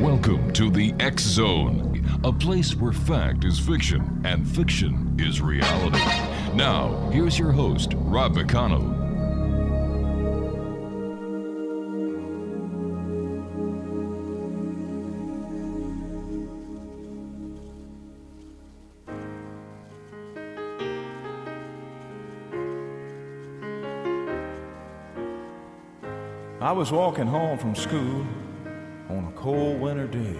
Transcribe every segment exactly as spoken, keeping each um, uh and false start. Welcome to the X-Zone, a place where fact is fiction and fiction is reality. Now, here's your host, Rob McConnell. I was walking home from school on a cold winter day.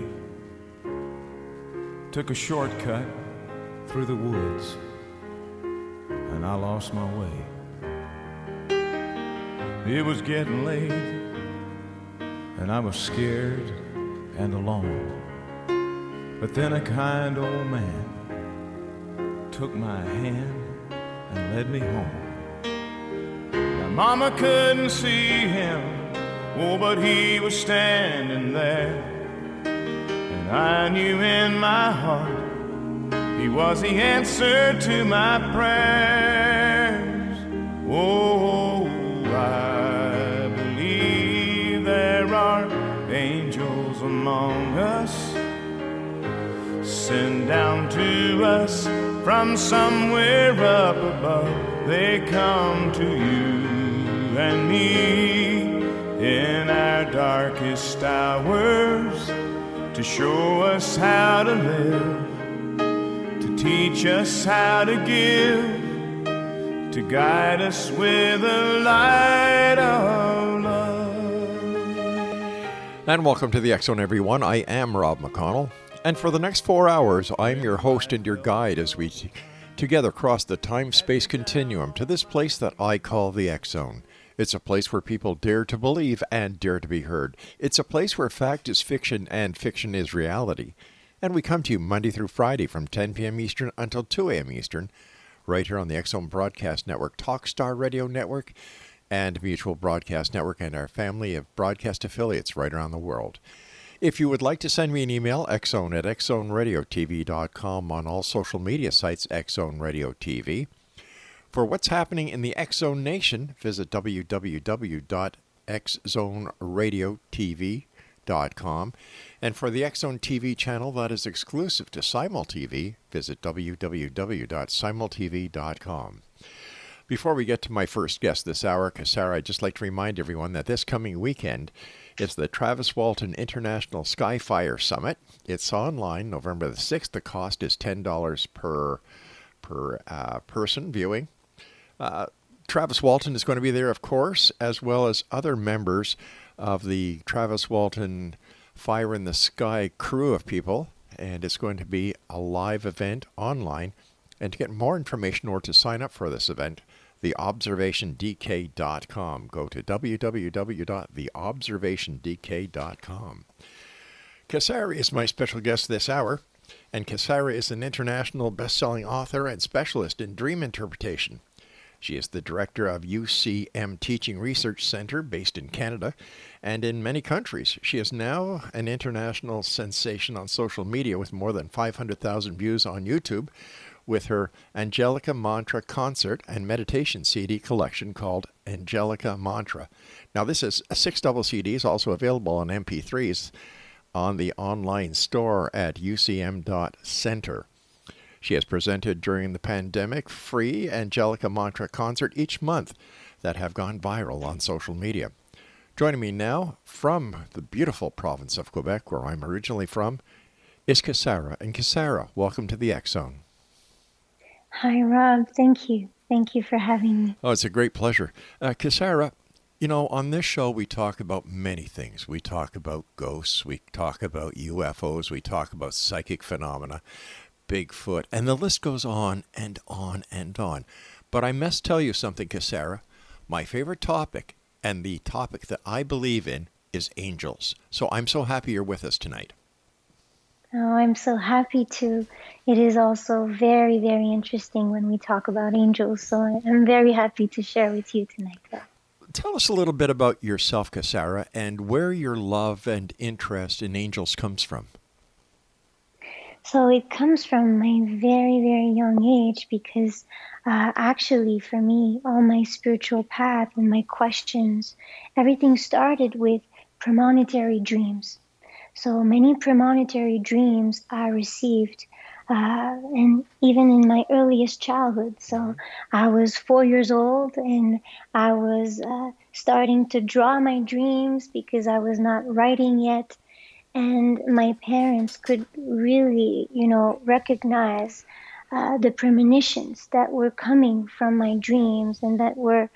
Took a shortcut through the woods, and I lost my way. It was getting late, and I was scared and alone. But then a kind old man took my hand and led me home. Now, Mama couldn't see him, oh, but he was standing there, and I knew in my heart he was the answer to my prayers. Oh, I believe there are angels among us, sent down to us from somewhere up above. They come to you and me in our darkest hours to show us how to live, to teach us how to give, to guide us with the light of love. And welcome to the X-Zone, everyone. I am Rob McConnell, and for the next four hours, I'm your host and your guide as we t- together cross the time-space continuum to this place that I call the X-Zone. It's a place where people dare to believe and dare to be heard. It's a place where fact is fiction and fiction is reality. And we come to you Monday through Friday from ten p.m. Eastern until two a.m. Eastern, right here on the X-Zone Broadcast Network, Talkstar Radio Network, and Mutual Broadcast Network, and our family of broadcast affiliates right around the world. If you would like to send me an email, xzone at x zone radio t v dot com, on all social media sites, X-Zone Radio T V. For what's happening in the X-Zone Nation, visit w w w dot x zone radio t v dot com. And for the X-Zone T V channel that is exclusive to SimulTV, visit w w w dot simul t v dot com. Before we get to my first guest this hour, Kasara, I'd just like to remind everyone that this coming weekend is the Travis Walton International Skyfire Summit. It's online November the sixth. The cost is ten dollars per, per uh, person viewing. Uh, Travis Walton is going to be there, of course, as well as other members of the Travis Walton Fire in the Sky crew of people. And it's going to be a live event online. And to get more information or to sign up for this event, the observation d k dot com. Go to w w w dot the observation d k dot com. Kasara is my special guest this hour. And Kasara is an international best-selling author and specialist in dream interpretation. She is the director of U C M Teaching Research Center, based in Canada and in many countries. She is now an international sensation on social media with more than five hundred thousand views on YouTube with her Angelica Mantra concert and meditation C D collection called Angelica Mantra. Now, this is six double C Ds, also available on M P threes on the online store at u c m dot center. She has presented during the pandemic free Angelica Mantra concert each month that have gone viral on social media. Joining me now from the beautiful province of Quebec, where I'm originally from, is Kasara. And Kasara, welcome to the X-Zone. Hi, Rob. Thank you. Thank you for having me. Oh, it's a great pleasure. Uh, Kasara, you know, on this show we talk about many things. We talk about ghosts. We talk about U F Os. We talk about psychic phenomena. Bigfoot, and the list goes on and on and on. But I must tell you something, Kasara. My favorite topic, and the topic that I believe in, is angels. So I'm so happy you're with us tonight. Oh, I'm so happy too. It is also very, very interesting when we talk about angels. So I'm very happy to share with you tonight. Tell us a little bit about yourself, Kasara, and where your love and interest in angels comes from. So it comes from my very, very young age because uh, actually for me, all my spiritual path and my questions, everything started with premonitory dreams. So many premonitory dreams I received, uh, and even in my earliest childhood. So I was four years old and I was uh, starting to draw my dreams because I was not writing yet. And my parents could really, you know, recognize uh, the premonitions that were coming from my dreams and that were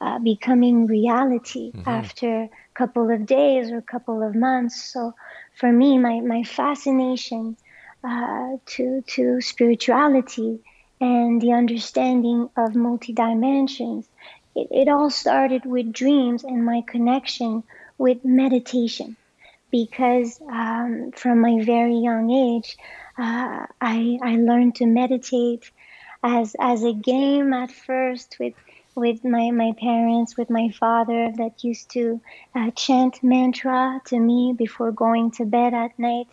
uh, becoming reality mm-hmm. after a couple of days or a couple of months. So for me, my, my fascination uh, to to spirituality and the understanding of multidimensions, it, it all started with dreams and my connection with meditation. Because um, from my very young age, uh, I, I learned to meditate as as a game at first with with my, my parents, with my father that used to uh, chant mantra to me before going to bed at night.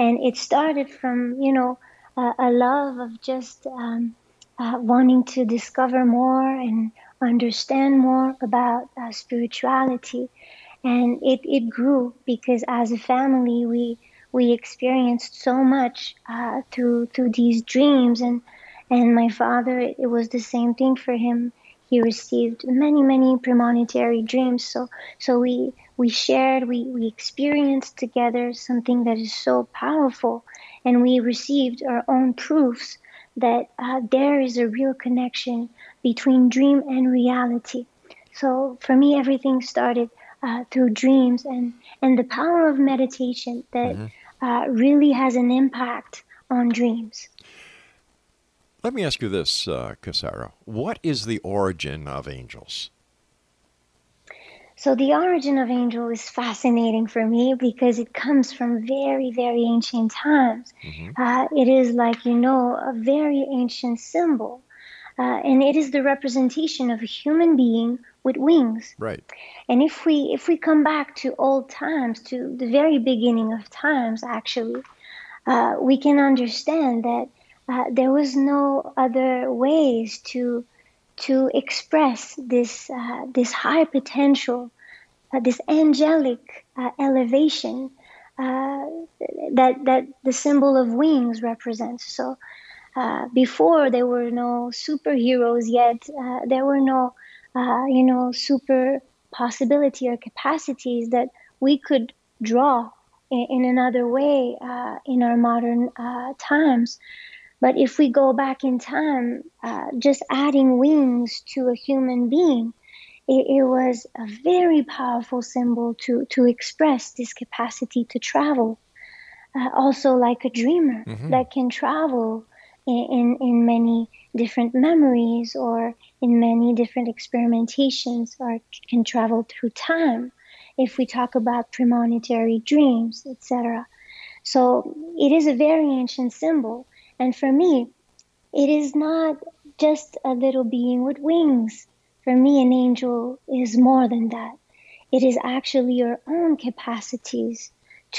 And it started from, you know, uh, a love of just um, uh, wanting to discover more and understand more about uh, spirituality. And it, it grew because as a family, we we experienced so much uh, through through these dreams. And and my father, it was the same thing for him. He received many, many premonitory dreams. So so we, we shared, we, we experienced together something that is so powerful. And we received our own proofs that uh, there is a real connection between dream and reality. So for me, everything started Uh, through dreams and, and the power of meditation that mm-hmm. uh, really has an impact on dreams. Let me ask you this, uh, Kasara. What is the origin of angels? So the origin of angel is fascinating for me because it comes from very, very ancient times. Mm-hmm. Uh, it is, like you know, a very ancient symbol. Uh, and it is the representation of a human being with wings. Right. And if we if we come back to old times, to the very beginning of times, actually, uh, we can understand that uh, there was no other ways to to express this uh, this high potential, uh, this angelic uh, elevation uh, that that the symbol of wings represents. So uh, before there were no superheroes yet. Uh, there were no Uh, you know, super possibility or capacities that we could draw in, in another way uh, in our modern uh, times. But if we go back in time, uh, just adding wings to a human being, it, it was a very powerful symbol to, to express this capacity to travel. Uh, also like a dreamer mm-hmm. that can travel in, in, in many different memories or in many different experimentations or can travel through time if we talk about premonitory dreams, et cetera. So it is a very ancient symbol. And for me, it is not just a little being with wings. For me, an angel is more than that. It is actually your own capacities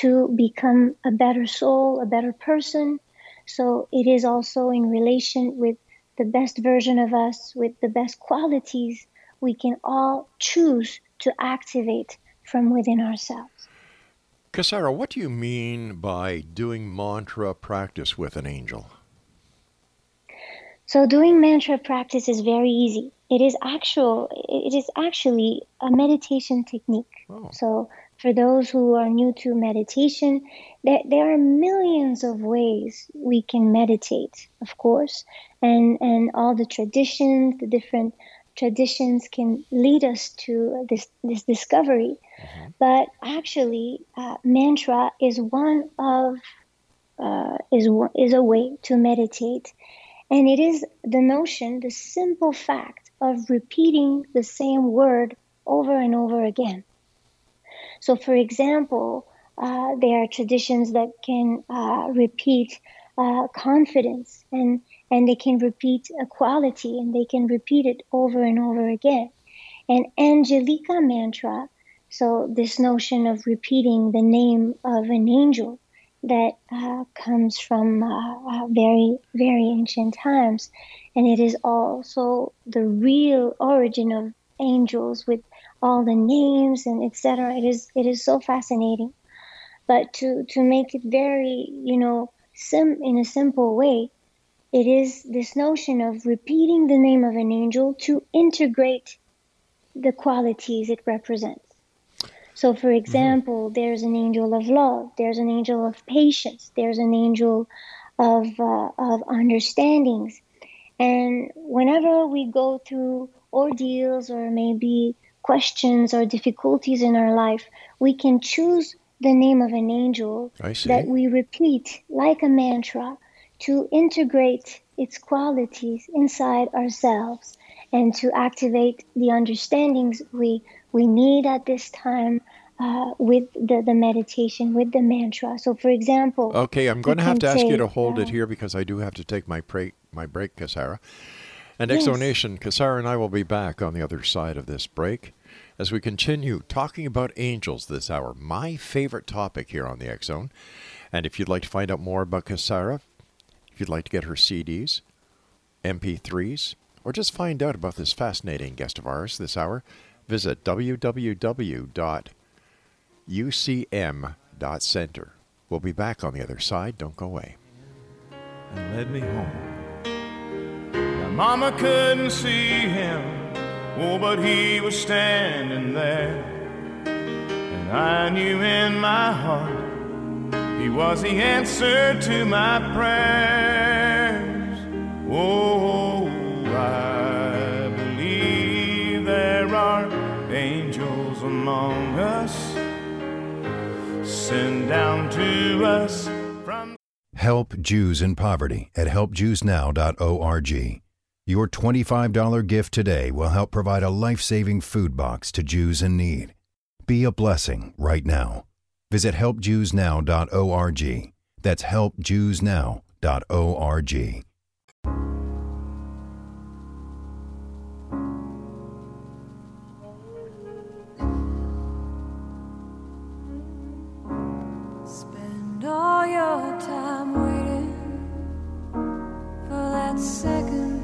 to become a better soul, a better person. So it is also in relation with the best version of us, with the best qualities we can all choose to activate from within ourselves. Kasara, what do you mean by doing mantra practice with an angel? So doing mantra practice is very easy. It is actual. It is actually a meditation technique. Oh. So for those who are new to meditation, there, there are millions of ways we can meditate, of course. And and all the traditions, the different traditions can lead us to this, this discovery. Mm-hmm. But actually, uh, mantra is one of uh, is is a way to meditate, and it is the notion, the simple fact of repeating the same word over and over again. So, for example, uh, there are traditions that can uh, repeat uh, confidence, and and they can repeat equality, and they can repeat it over and over again. And Angelica Mantra, so this notion of repeating the name of an angel that uh, comes from uh, very, very ancient times. And it is also the real origin of angels with all the names and et cetera. It is, it is so fascinating. But to, to make it very, you know, sim in a simple way, it is this notion of repeating the name of an angel to integrate the qualities it represents. So, for example, mm-hmm. there's an angel of love, there's an angel of patience, there's an angel of uh, of understandings. And whenever we go through ordeals or maybe questions or difficulties in our life, we can choose the name of an angel that we repeat like a mantra to integrate its qualities inside ourselves and to activate the understandings we we need at this time uh, with the, the meditation, with the mantra. So, for example... Okay, I'm going to have to ask say, you to hold uh, it here because I do have to take my, pre- my break, Kasara. And yes. X-Zone Nation, Kasara and I will be back on the other side of this break as we continue talking about angels this hour, my favorite topic here on the X-Zone. And if you'd like to find out more about Kasara, if you'd like to get her C Ds, M P threes, or just find out about this fascinating guest of ours this hour, visit w w w dot u c m dot center. We'll be back on the other side. Don't go away. And led me home. Now, Mama couldn't see him, oh, but he was standing there. And I knew in my heart he was the answer to my prayers. Oh, I believe there are angels among us, send down to us from... Help Jews in Poverty at help jews now dot org. Your twenty-five dollars gift today will help provide a life-saving food box to Jews in need. Be a blessing right now. Visit help jews now dot org. That's help jews now dot org. All your time waiting for that second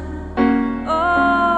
Oh,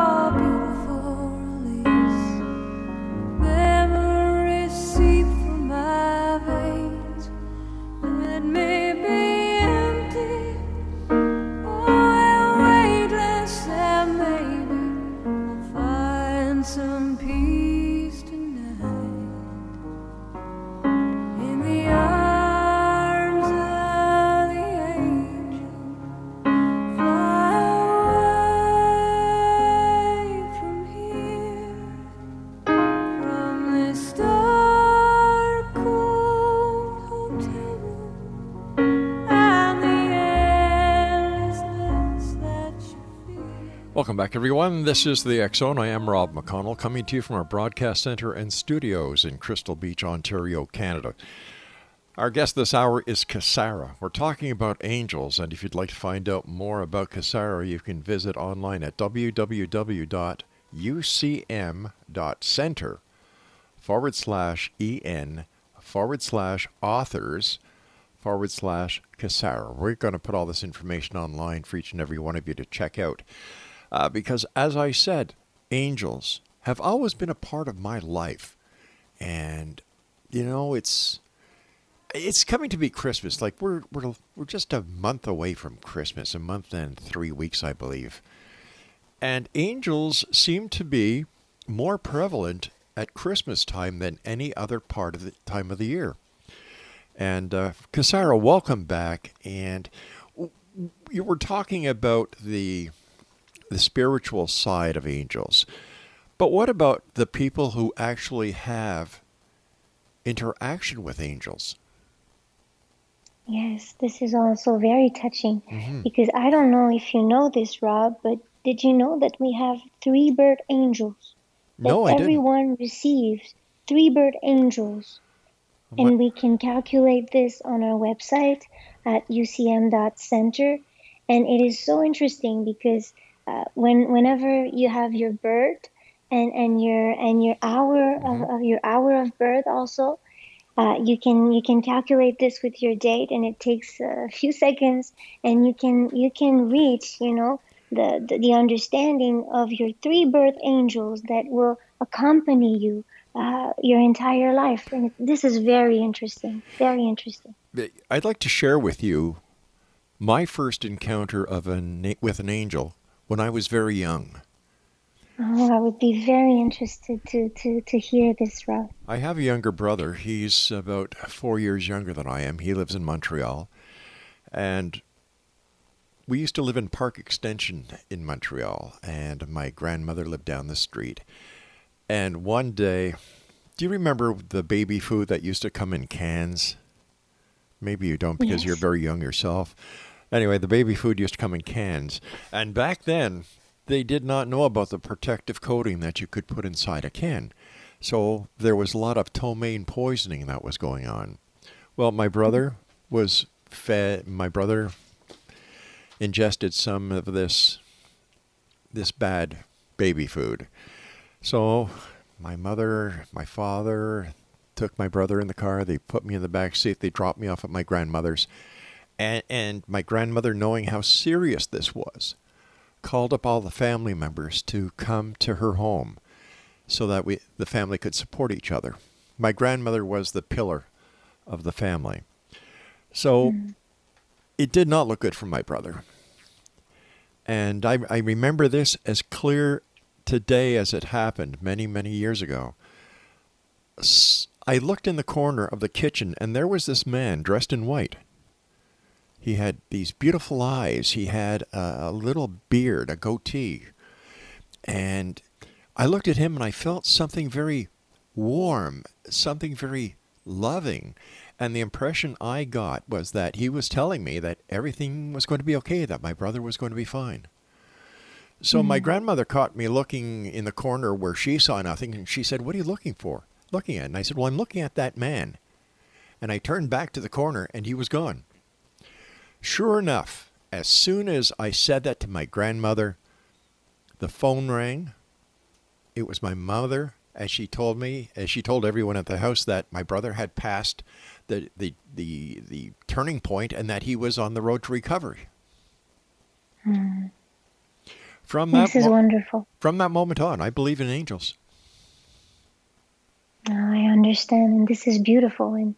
welcome back, everyone. This is the X-Zone. I am Rob McConnell, coming to you from our broadcast center and studios in Crystal Beach, Ontario, Canada. Our guest this hour is Kasara. We're talking about angels, and if you'd like to find out more about Kasara, you can visit online at w w w dot u c m dot center forward slash en forward slash authors forward slash Kasara. We're going to put all this information online for each and every one of you to check out. Uh, because, as I said, angels have always been a part of my life. And, you know, it's it's coming to be Christmas. Like, we're we're we're just a month away from Christmas, a month and three weeks, I believe. And angels seem to be more prevalent at Christmas time than any other part of the time of the year. And, uh, Kasara, welcome back. And you were talking about the the spiritual side of angels. But what about the people who actually have interaction with angels? Yes, this is also very touching, mm-hmm. because I don't know if you know this, Rob, but did you know that we have three bird angels? That no, I didn't. Everyone receives three bird angels. What? And we can calculate this on our website at U C M dot center. And it is so interesting because uh, when whenever you have your birth and, and your and your hour mm-hmm. of, of your hour of birth also, Uh, you can you can calculate this with your date, and it takes a few seconds, and you can you can reach you know the, the, the understanding of your three birth angels that will accompany you uh, your entire life. And this is very interesting, very interesting. I'd like to share with you my first encounter of an with an angel when I was very young. Oh, I would be very interested to, to, to hear this, Rob. I have a younger brother. He's about four years younger than I am. He lives in Montreal. And we used to live in Park Extension in Montreal. And my grandmother lived down the street. And one day, do you remember the baby food that used to come in cans? Maybe you don't because yes. you're very young yourself. Anyway, the baby food used to come in cans. And back then, they did not know about the protective coating that you could put inside a can. So there was a lot of ptomaine poisoning that was going on. Well, my brother was fed, my brother ingested some of this, this bad baby food. So my mother, my father took my brother in the car. They put me in the back seat. They dropped me off at my grandmother's. And, and my grandmother, knowing how serious this was, called up all the family members to come to her home so that we the family could support each other. My grandmother was the pillar of the family. So mm. it did not look good for my brother. And I, I remember this as clear today as it happened many, many years ago. I looked in the corner of the kitchen and there was this man dressed in white. He had these beautiful eyes. He had a little beard, a goatee. And I looked at him and I felt something very warm, something very loving. And the impression I got was that he was telling me that everything was going to be okay, that my brother was going to be fine. So mm-hmm. my grandmother caught me looking in the corner where she saw nothing. And she said, "What are you looking for? Looking at?" And I said, "Well, I'm looking at that man." And I turned back to the corner and he was gone. Sure enough, as soon as I said that to my grandmother, the phone rang. It was my mother, as she told me, as she told everyone at the house, that my brother had passed the the the, the turning point and that he was on the road to recovery. Hmm. From that this is mo- wonderful. From that moment on, I believe in angels. Oh, I understand, and this is beautiful. And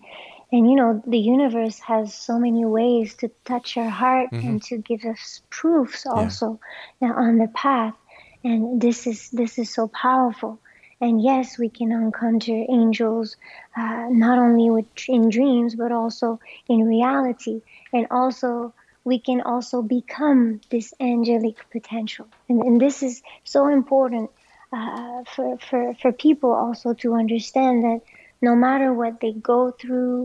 And, you know, the universe has so many ways to touch our heart mm-hmm. and to give us proofs also yeah. on the path. And this is this is so powerful. And, yes, we can encounter angels uh, not only with, in dreams but also in reality. And also we can also become this angelic potential. And, and this is so important uh, for, for, for people also to understand that no matter what they go through,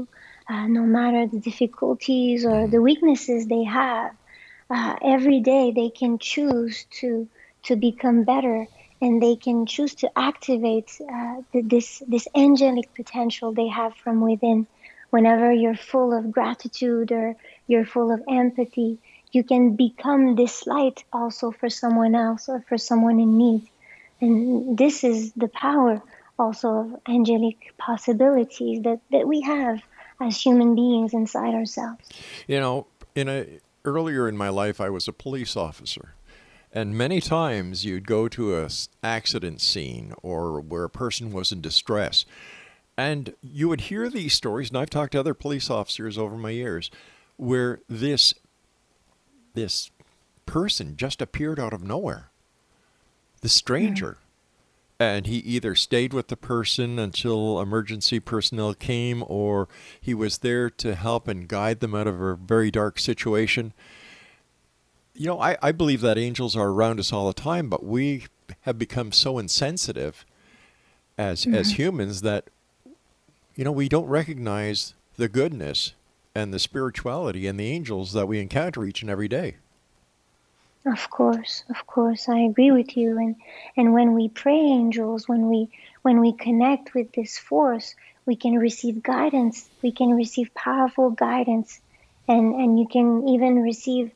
uh, no matter the difficulties or the weaknesses they have, uh, every day they can choose to to become better, and they can choose to activate uh, the, this this angelic potential they have from within. Whenever you're full of gratitude or you're full of empathy, you can become this light also for someone else or for someone in need. And this is the power also of angelic possibilities that, that we have as human beings inside ourselves. You know, in a earlier in my life, I was a police officer. And many times you'd go to an accident scene or where a person was in distress. And you would hear these stories, and I've talked to other police officers over my years, where this this person just appeared out of nowhere. The stranger. Mm-hmm. And he either stayed with the person until emergency personnel came, or he was there to help and guide them out of a very dark situation. you know, I, I believe that angels are around us all the time, but we have become so insensitive as mm-hmm. as humans that, you know, we don't recognize the goodness and the spirituality and the angels that we encounter each and every day. Of course, of course, I agree with you. And and when we pray angels, when we when we connect with this force, we can receive guidance. We can receive powerful guidance, and and you can even receive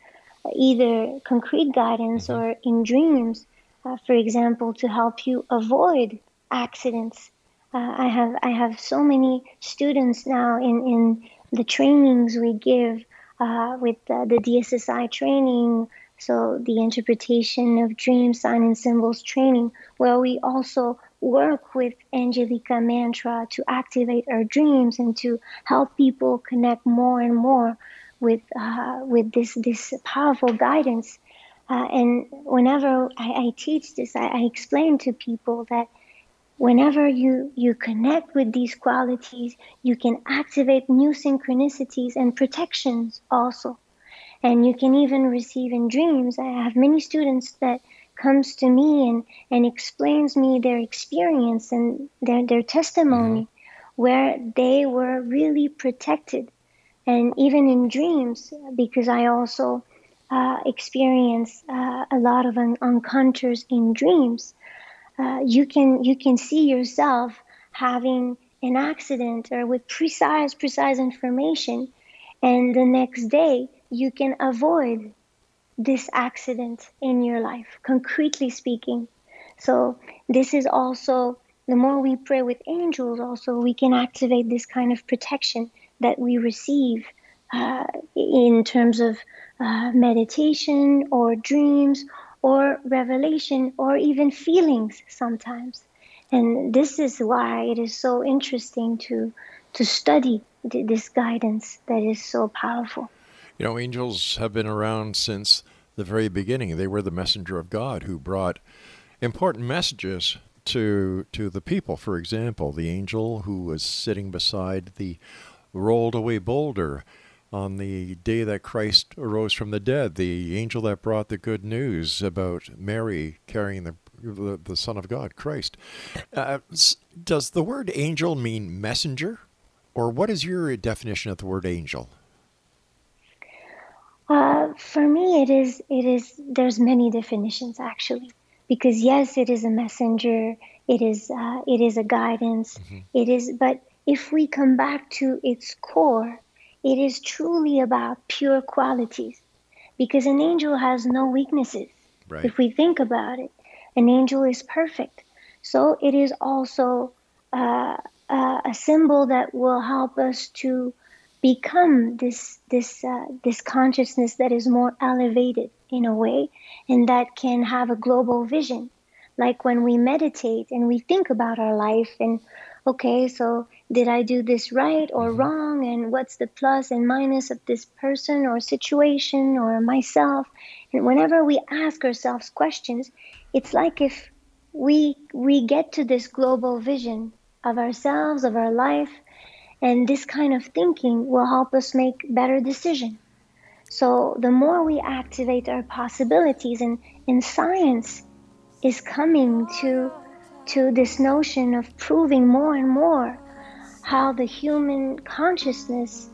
either concrete guidance or in dreams, uh, for example, to help you avoid accidents. Uh, I have I have so many students now in in the trainings we give uh, with uh, the D S S I training. So the interpretation of dream, sign, and symbols training, where we also work with Angelica Mantra to activate our dreams and to help people connect more and more with uh, with this this powerful guidance. Uh, and whenever I, I teach this, I, I explain to people that whenever you, you connect with these qualities, you can activate new synchronicities and protections also. And you can even receive in dreams. I have many students that comes to me and, and explains me their experience and their, their testimony mm-hmm. where they were really protected. And even in dreams, because I also uh, experience uh, a lot of un- encounters in dreams, uh, you can you can see yourself having an accident or with precise, precise information. And the next day, you can avoid this accident in your life, concretely speaking. So this is also, the more we pray with angels, also we can activate this kind of protection that we receive uh, in terms of uh, meditation or dreams or revelation or even feelings sometimes. And this is why it is so interesting to, to study th- this guidance that is so powerful. You know, angels have been around since the very beginning. They were the messenger of God who brought important messages to to the people. For example, the angel who was sitting beside the rolled away boulder on the day that Christ arose from the dead, the angel that brought the good news about Mary carrying the the, the Son of God, Christ. Uh, does the word angel mean messenger? Or what is your definition of the word angel? Uh, for me, it is, it is, there's many definitions actually, because yes, it is a messenger. It is, uh, it is a guidance. Mm-hmm. It is, but if we come back to its core, it is truly about pure qualities, because an angel has no weaknesses. Right. If we think about it, an angel is perfect. So it is also, uh, uh a symbol that will help us to become this this uh, this consciousness that is more elevated in a way, and that can have a global vision. Like when we meditate and we think about our life and, okay, so did I do this right or wrong? And what's the plus and minus of this person or situation or myself? And whenever we ask ourselves questions, it's like if we we get to this global vision of ourselves, of our life. And this kind of thinking will help us make better decisions. So the more we activate our possibilities, and, and science is coming to, to this notion of proving more and more how the human consciousness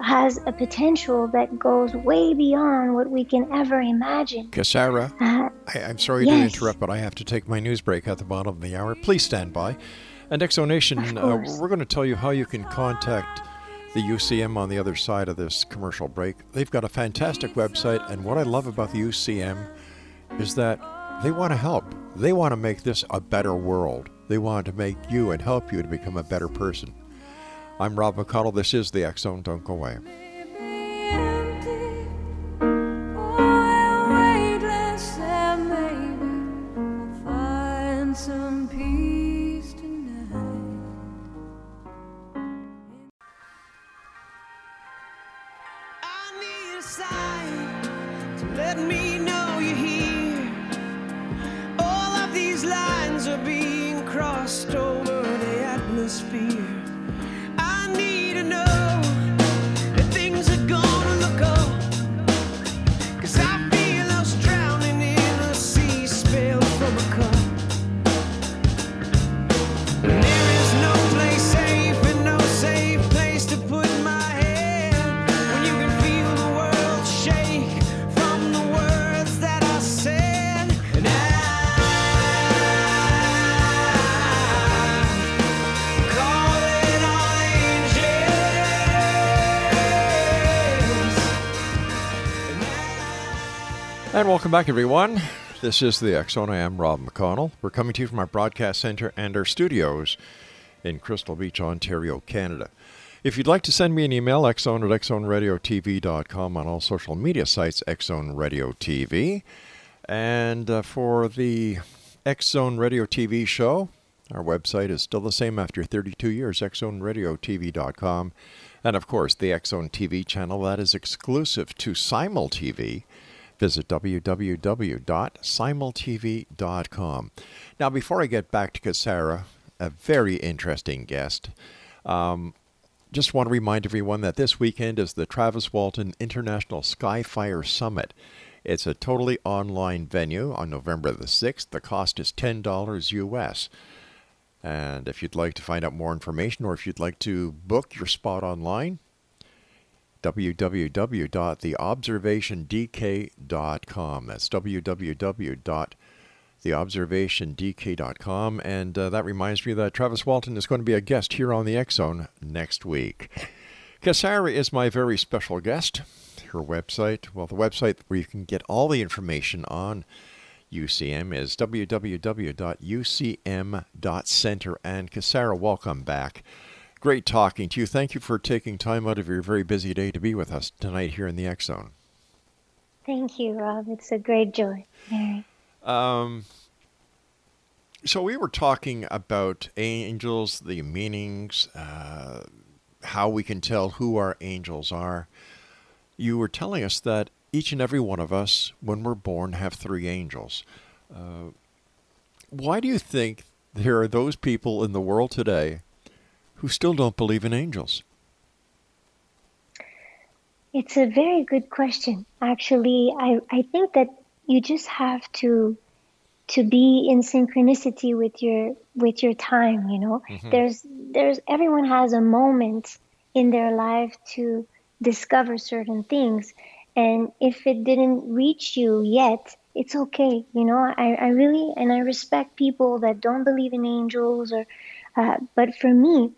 has a potential that goes way beyond what we can ever imagine. Kasara, uh, I, I'm sorry yes. to interrupt, but I have to take my news break at the bottom of the hour. Please stand by. And X-Zone Nation, uh, we're going to tell you how you can contact the U C M on the other side of this commercial break. They've got a fantastic website, and what I love about the U C M is that they want to help. They want to make this a better world. They want to make you and help you to become a better person. I'm Rob McConnell. This is the X-Zone. Don't go away. Cause I feel And welcome back, everyone. This is the X-Zone. I am Rob McConnell. We're coming to you from our broadcast center and our studios in Crystal Beach, Ontario, Canada. If you'd like to send me an email, xzone at x zone radio t v dot com, on all social media sites, X-Zone Radio T V. And uh, for the X-Zone Radio T V show, our website is still the same after thirty-two years, x zone radio t v dot com. And, of course, the X-Zone T V channel that is exclusive to SimulTV. Visit w w w dot simul t v dot com. Now, before I get back to Kasara, a very interesting guest, um, just want to remind everyone that this weekend is the Travis Walton International Skyfire Summit. It's a totally online venue on November the sixth. The cost is ten dollars U S. And if you'd like to find out more information, or if you'd like to book your spot online, w w w dot the observation d k dot com. That's w w w dot the observation d k dot com. And uh, that reminds me that Travis Walton is going to be a guest here on the X-Zone next week. Kasara is my very special guest. Her website, well, the website where you can get all the information on U C M is w w w dot u c m dot center. And Kasara, welcome back. Great talking to you. Thank you for taking time out of your very busy day to be with us tonight here in the X-Zone. Thank you, Rob. It's a great joy. Mary. Um, so we were talking about angels, the meanings, uh, how we can tell who our angels are. You were telling us that each and every one of us, when we're born, have three angels. Uh, why do you think there are those people in the world today who still don't believe in angels? It's a very good question. Actually, I, I think that you just have to to be in synchronicity with your with your time, you know. Mm-hmm. There's there's everyone has a moment in their life to discover certain things. And if it didn't reach you yet, it's okay. You know, I, I really and I respect people that don't believe in angels or uh, but for me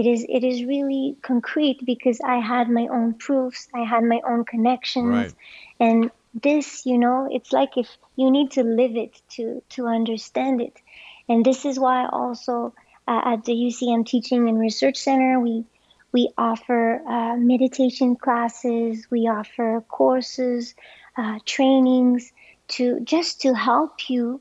It is it is really concrete because I had my own proofs, I had my own connections. Right. And this, you know, it's like if you need to live it to, to understand it. And this is why also uh, at the U C M Teaching and Research Center, we we offer uh, meditation classes, we offer courses, uh, trainings, to just to help you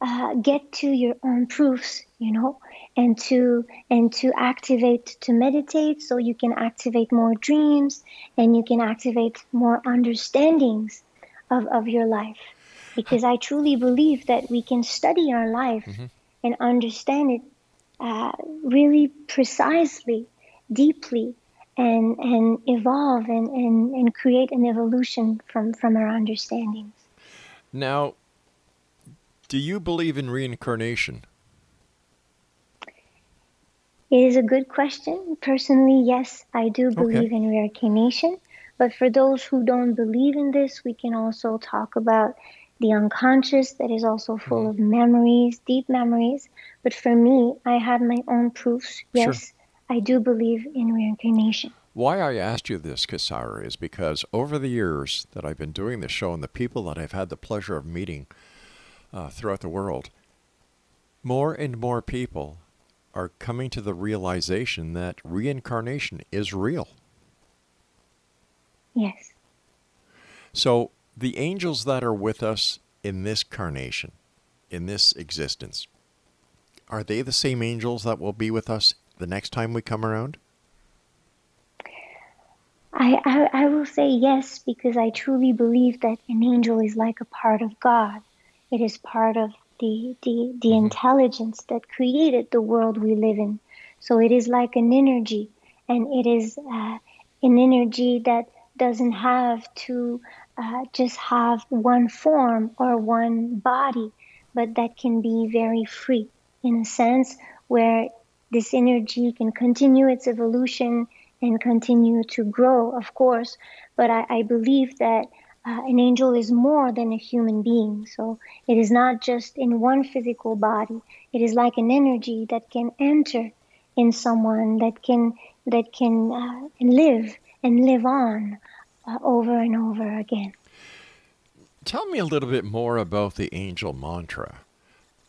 uh, get to your own proofs, you know. And to and to activate, to meditate, so you can activate more dreams and you can activate more understandings of, of your life. Because I truly believe that we can study our life mm-hmm. and understand it uh, really precisely, deeply, and and evolve and, and, and create an evolution from, from our understandings. Now, do you believe in reincarnation? It is a good question. Personally, yes, I do believe okay. in reincarnation. But for those who don't believe in this, we can also talk about the unconscious that is also full mm. of memories, deep memories. But for me, I had my own proofs. Yes, sure. I do believe in reincarnation. Why I asked you this, Kasara, is because over the years that I've been doing this show and the people that I've had the pleasure of meeting uh, throughout the world, more and more people are coming to the realization that reincarnation is real. Yes. So the angels that are with us in this carnation, in this existence, are they the same angels that will be with us the next time we come around? I, I, I will say yes, because I truly believe that an angel is like a part of God. It is part of the the, the mm-hmm. intelligence that created the world we live in. So it is like an energy, and it is uh, an energy that doesn't have to uh, just have one form or one body, but that can be very free in a sense where this energy can continue its evolution and continue to grow, of course. But I, I believe that Uh, an angel is more than a human being. So it is not just in one physical body. It is like an energy that can enter in someone, that can that can uh, live and live on uh, over and over again. Tell me a little bit more about the angel mantra.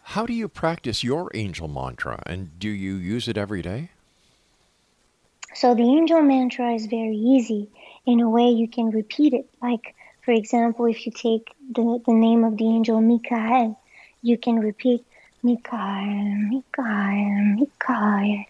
How do you practice your angel mantra, and do you use it every day? So the angel mantra is very easy. In a way, you can repeat it. Like, for example, if you take the, the name of the angel Mikaël, you can repeat Mikaël, Mikaël, Mikaël,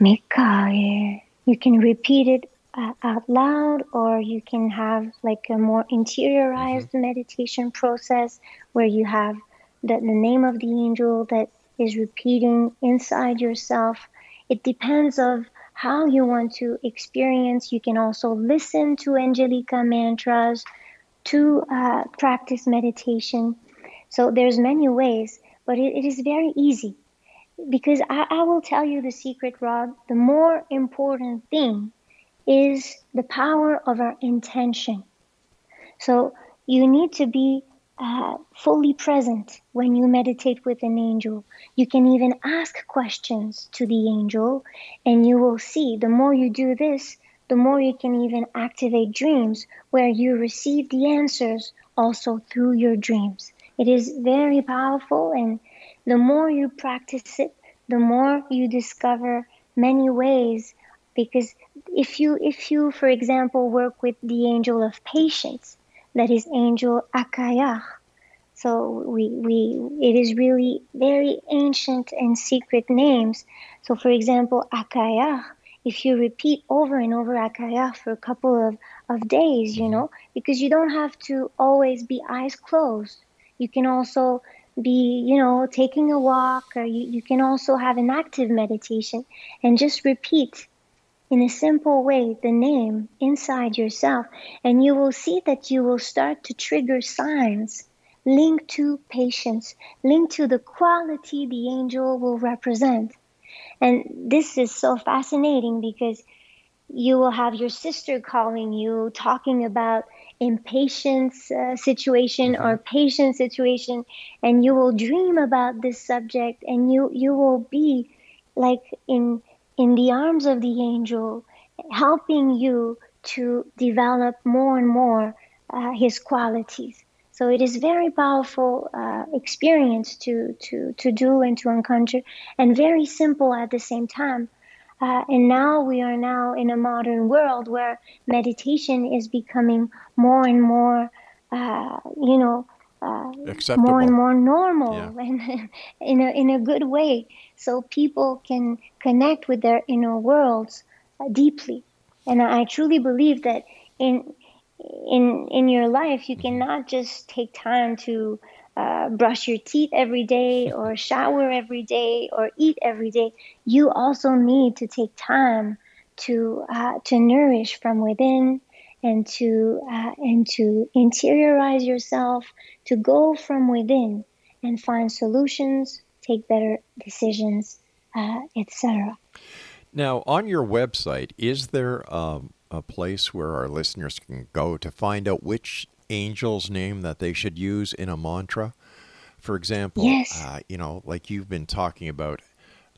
Mikaël. You can repeat it uh, out loud, or you can have like a more interiorized mm-hmm. meditation process where you have that the name of the angel that is repeating inside yourself. It depends on how you want to experience. You can also listen to Angelica mantras to uh, practice meditation. So there's many ways, but it, it is very easy. Because I, I will tell you the secret, Rob, the more important thing is the power of our intention. So you need to be Uh, fully present when you meditate with an angel. You can even ask questions to the angel, and you will see the more you do this, the more you can even activate dreams where you receive the answers also through your dreams. It is very powerful, and the more you practice it, the more you discover many ways. Because if you, if you, for example, work with the angel of patience, that is angel Akayah. So we we it is really very ancient and secret names. So for example, Akayah, if you repeat over and over Akayah for a couple of, of days, you know, because you don't have to always be eyes closed. You can also be, you know, taking a walk, or you, you can also have an active meditation and just repeat in a simple way the name inside yourself, and you will see that you will start to trigger signs linked to patience, linked to the quality the angel will represent. And this is so fascinating because you will have your sister calling you, talking about impatience uh, situation or patient situation, and you will dream about this subject, and you, you will be like in... in the arms of the angel, helping you to develop more and more uh, his qualities. So it is very powerful uh, experience to, to, to do and to encounter, and very simple at the same time. Uh, and now we are now in a modern world where meditation is becoming more and more, uh, you know, uh, more and more normal, yeah. and in a, in a good way. So people can connect with their inner worlds deeply. And I truly believe that in in in your life, you cannot just take time to uh, brush your teeth every day or shower every day or eat every day. You also need to take time to uh, to nourish from within, and to uh, and to interiorize yourself, to go from within and find solutions, take better decisions, uh, et cetera. Now, on your website, is there um, a place where our listeners can go to find out which angel's name that they should use in a mantra? For example, yes. uh, you know, like you've been talking about,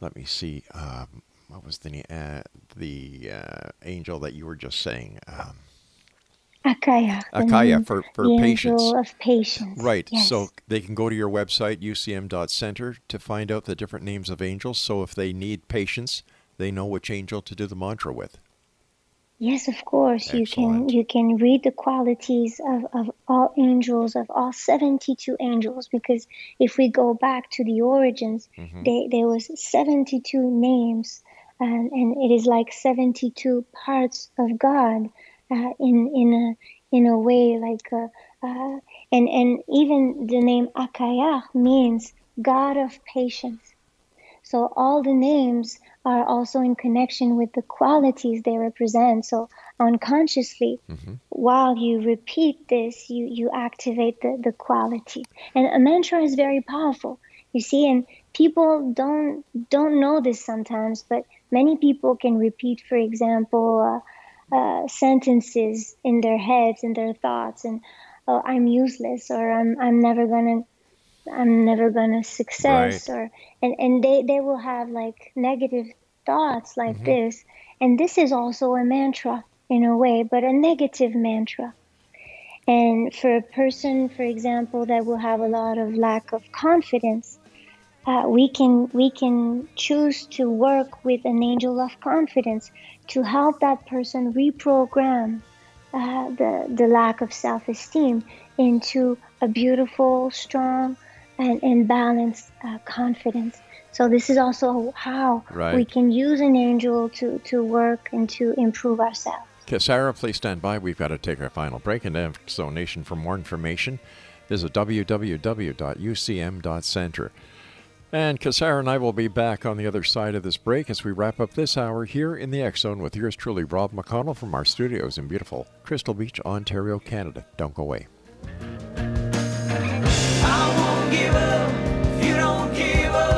let me see, um, what was the uh, the uh, angel that you were just saying? Um, Akayah. Akayah for, for the patience. Angel of patience. Right. Yes. So they can go to your website, U C M dot center, to find out the different names of angels. So if they need patience, they know which angel to do the mantra with. Yes, of course. Excellent. You can you can read the qualities of, of all angels, of all seventy-two angels, because if we go back to the origins, mm-hmm. they, there was seventy-two names, and, and it is like seventy-two parts of God. Uh, in in a in a way like uh, uh, and and even the name Akayah means God of patience. So all the names are also in connection with the qualities they represent. So unconsciously, mm-hmm. while you repeat this, you you activate the the quality. And a mantra is very powerful. You see, and people don't don't know this sometimes, but many people can repeat, for example. Uh, Uh, sentences in their heads, in their thoughts, and oh, I'm useless, or I'm I'm never gonna, I'm never gonna success, right. or and and they they will have like negative thoughts like mm-hmm. this, and this is also a mantra in a way, but a negative mantra, And for a person, for example, that will have a lot of lack of confidence, uh, we can we can choose to work with an angel of confidence to help that person reprogram uh, the the lack of self-esteem into a beautiful, strong, and, and balanced uh, confidence. So this is also how right. we can use an angel to, to work and to improve ourselves. Kasara, please stand by. We've got to take our final break. And X-Zone Nation, for more information, visit w w w dot u c m dot center. And Kasara and I will be back on the other side of this break as we wrap up this hour here in the X-Zone with yours truly, Rob McConnell, from our studios in beautiful Crystal Beach, Ontario, Canada. Don't go away. I won't give up if you don't give up.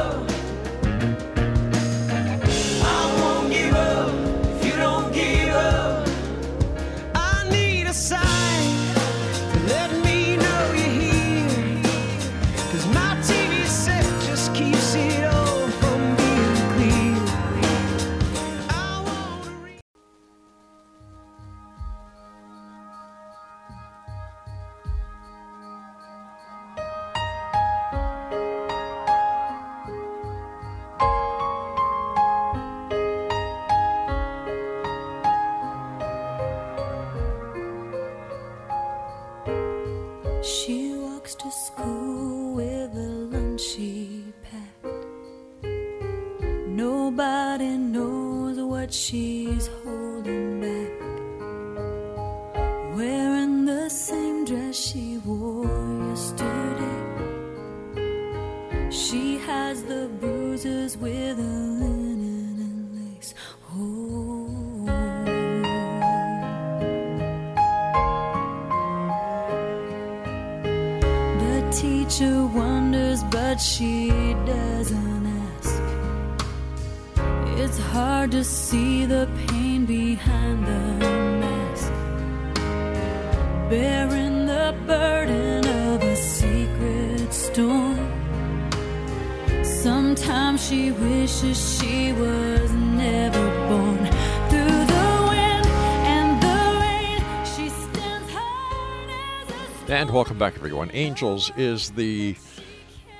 Welcome back, everyone. Angels is the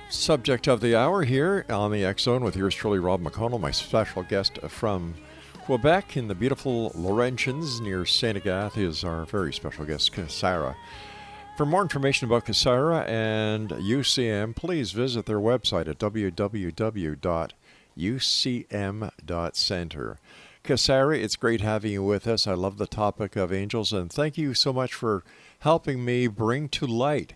subject of the hour here on the X-Zone with yours truly, Rob McConnell, my special guest from Quebec in the beautiful Laurentians near Saint Agathe is our very special guest, Kasara. For more information about Kasara and U C M, please visit their website at w w w dot u c m dot center. Kasara, it's great having you with us. I love the topic of angels, and thank you so much for helping me bring to light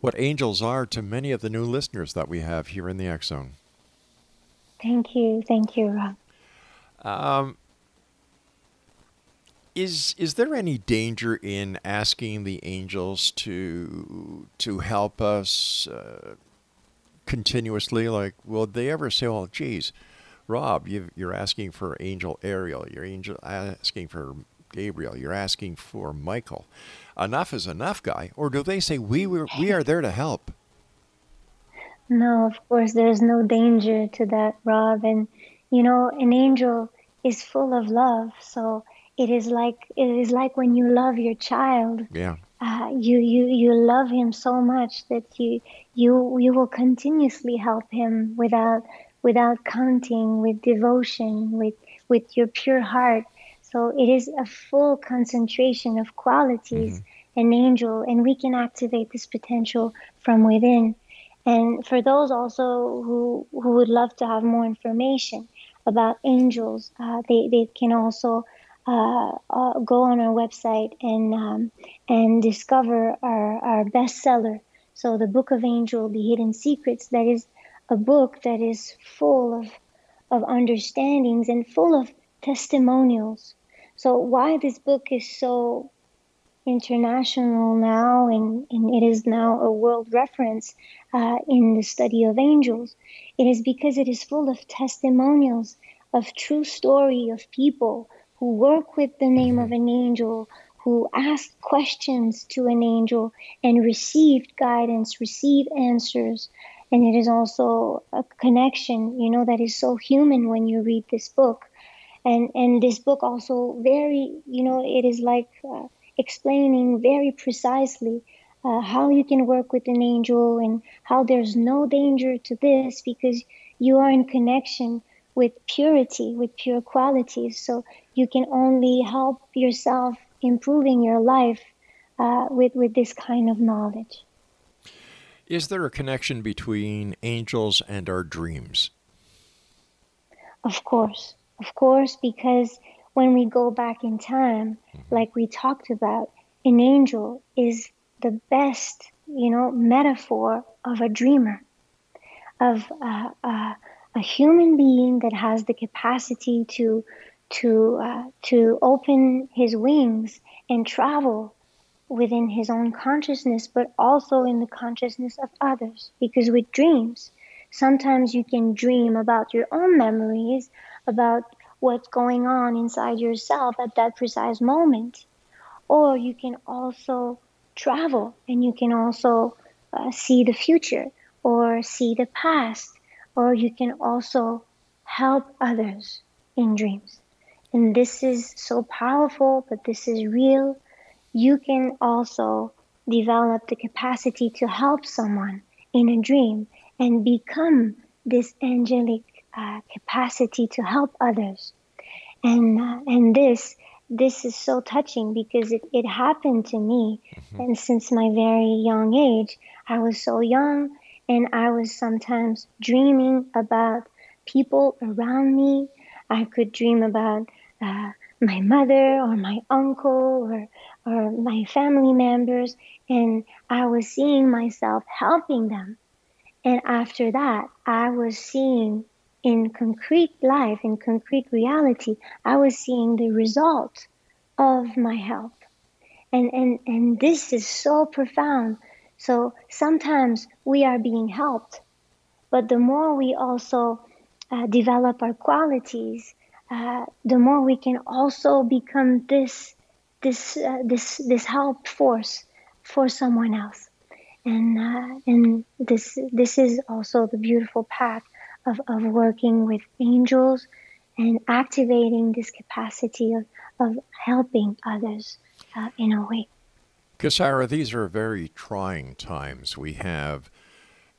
what angels are to many of the new listeners that we have here in the X-Zone. Thank you. Thank you, Rob. Um, is is there any danger in asking the angels to to help us uh, continuously? Like, will they ever say, well, geez, Rob, you've, you're asking for Angel Ariel, you're angel, asking for Gabriel, you're asking for Michael. Enough is enough, guy. Or do they say, we were, we are there to help? No, of course, there's no danger to that, Rob. And, you know, an angel is full of love. So it is like it is like when you love your child. Yeah. Uh, you, you, you love him so much that you you you will continuously help him without... without counting, with devotion, with with your pure heart. So it is a full concentration of qualities, mm-hmm. an angel, and we can activate this potential from within. And for those also who who would love to have more information about angels, uh, they, they can also uh, uh, go on our website and um, and discover our, our bestseller. So the Book of Angel, The Hidden Secrets, that is a book that is full of of understandings and full of testimonials. So why this book is so international now, and, and it is now a world reference uh, in the study of angels, it is because it is full of testimonials, of true story of people who work with the name of an angel, who asked questions to an angel and received guidance, received answers. And it is also a connection, you know, that is so human when you read this book. And and this book also very, you know, it is like, uh, explaining very precisely uh, how you can work with an angel and how there's no danger to this because you are in connection with purity, with pure qualities. So you can only help yourself improving your life uh, with, with this kind of knowledge. Is there a connection between angels and our dreams? Of course. Of course, because when we go back in time, like we talked about, an angel is the best, you know, metaphor of a dreamer, of uh, uh, a human being that has the capacity to to uh, to open his wings and travel within his own consciousness, but also in the consciousness of others. Because with dreams, sometimes you can dream about your own memories, about what's going on inside yourself at that precise moment. Or you can also travel and you can also uh, see the future or see the past, or you can also help others in dreams. And this is so powerful, but this is real. You can also develop the capacity to help someone in a dream and become this angelic Uh, capacity to help others. And uh, and this this is so touching because it, it happened to me. Mm-hmm. And since my very young age, I was so young and I was sometimes dreaming about people around me. I could dream about uh, my mother or my uncle or, or my family members. And I was seeing myself helping them. And after that, I was seeing in concrete life, in concrete reality, I was seeing the result of my help. And, and, and this is so profound. So sometimes we are being helped, but the more we also uh, develop our qualities, uh, the more we can also become this, this, uh, this, this help force for someone else. And, uh, and this, this is also the beautiful path Of, of working with angels and activating this capacity of, of helping others uh, in a way. Kasara, these are very trying times. We have,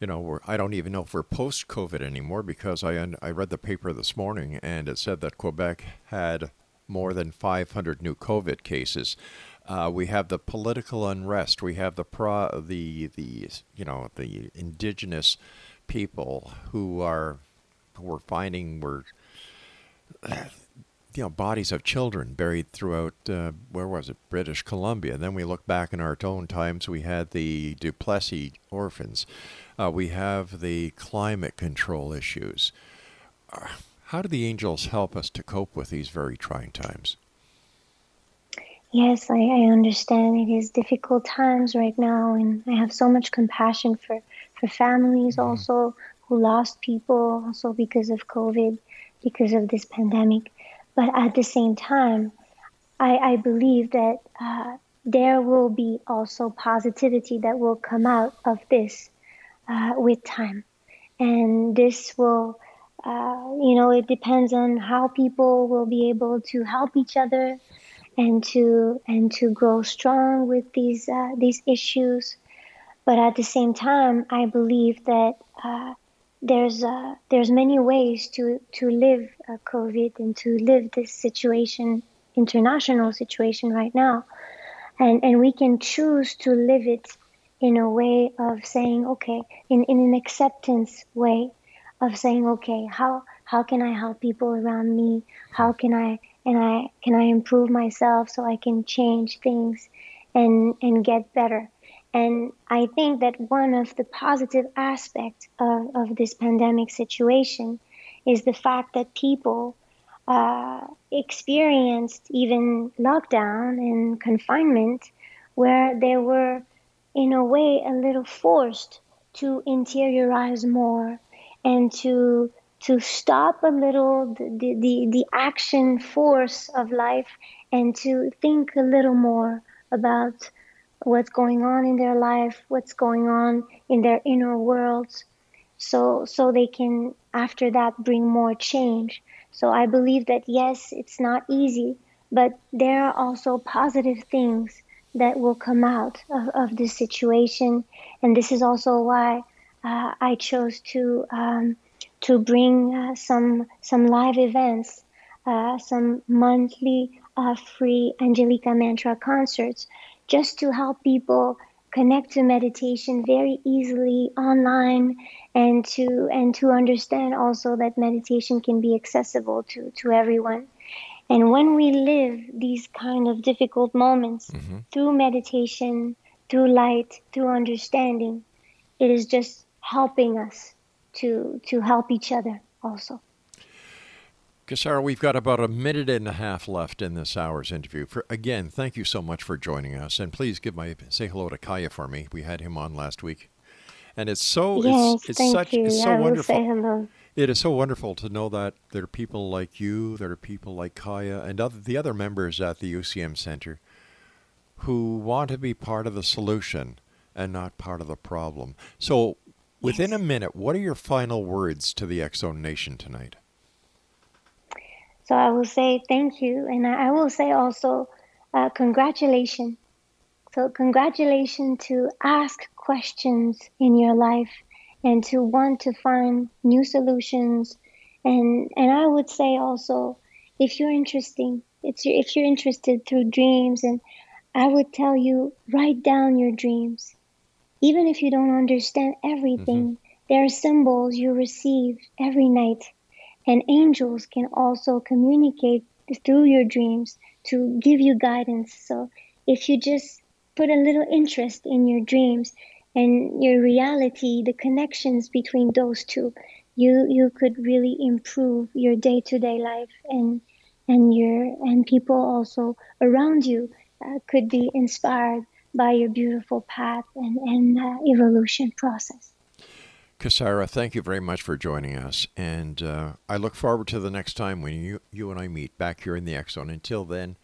you know, we're, I don't even know if we're post-COVID anymore because I, I read the paper this morning and it said that Quebec had more than five hundred new COVID cases. Uh, we have the political unrest. We have the pro, the the you know the indigenous people who are who we're finding were you know bodies of children buried throughout uh, where was it British Columbia. And then we look back in our own times, we had the Duplessis orphans, uh, we have the climate control issues. How do the angels help us to cope with these very trying times? Yes, I, I understand it is difficult times right now, and I have so much compassion for for families also who lost people also because of COVID, because of this pandemic. But at the same time, I, I believe that uh, there will be also positivity that will come out of this uh, with time. And this will, uh, you know, it depends on how people will be able to help each other and to and to grow strong with these uh, these issues. But at the same time, I believe that uh, there's uh, there's many ways to to live uh, COVID and to live this situation, international situation right now, and and we can choose to live it in a way of saying, okay, in, in an acceptance way of saying, okay, how how can I help people around me? How can I and I can I improve myself so I can change things and and get better? And I think that one of the positive aspects of, of this pandemic situation is the fact that people uh, experienced even lockdown and confinement where they were, in a way, a little forced to interiorize more and to to stop a little the, the, the action force of life and to think a little more about what's going on in their life, what's going on in their inner worlds, so so they can, after that, bring more change. So I believe that, yes, it's not easy, but there are also positive things that will come out of, of this situation. And this is also why uh, I chose to um, to bring uh, some some live events, uh, some monthly uh, free Angelica Mantra concerts, just to help people connect to meditation very easily online, and to and to understand also that meditation can be accessible to, to everyone. And when we live these kind of difficult moments mm-hmm. through meditation, through light, through understanding, it is just helping us to to help each other also. Kasara, we've got about a minute and a half left in this hour's interview. For, again, thank you so much for joining us. And please give my say hello to Akayah for me. We had him on last week. And it's so yes, it's, it's thank such you. It's so I wonderful. Will say hello. It is so wonderful to know that there are people like you, there are people like Akayah, and other, the other members at the U C M Center who want to be part of the solution and not part of the problem. So within yes. a minute, what are your final words to the X-Zone Nation tonight? So I will say thank you, and I will say also uh, congratulations. So congratulations to ask questions in your life, and to want to find new solutions. And and I would say also, if you're interesting, it's your, if you're interested through dreams, and I would tell you, write down your dreams. Even if you don't understand everything, mm-hmm. there are symbols you receive every night. And angels can also communicate through your dreams to give you guidance. So if you just put a little interest in your dreams and your reality, the connections between those two, you you could really improve your day-to-day life, and and your and people also around you uh, could be inspired by your beautiful path and and uh, evolution process. Kasara, thank you very much for joining us, and uh, I look forward to the next time when you you and I meet back here in the X-Zone. Until then,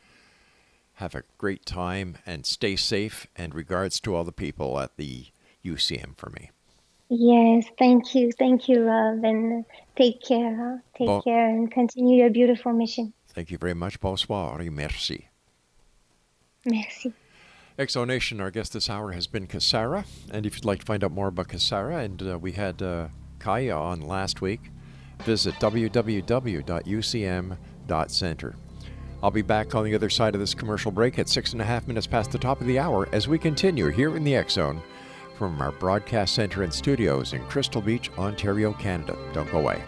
have a great time and stay safe, and regards to all the people at the U C M for me. Yes, thank you. Thank you, Rob. And take care. Huh? Take bon. care and continue your beautiful mission. Thank you very much. Bonsoir et merci. Merci. X-Zone Nation, our guest this hour has been Kasara. And if you'd like to find out more about Kasara, and uh, we had uh, Akayah on last week, visit w w w dot u c m dot center. I'll be back on the other side of this commercial break at six and a half minutes past the top of the hour as we continue here in the X-Zone from our broadcast center and studios in Crystal Beach, Ontario, Canada. Don't go away.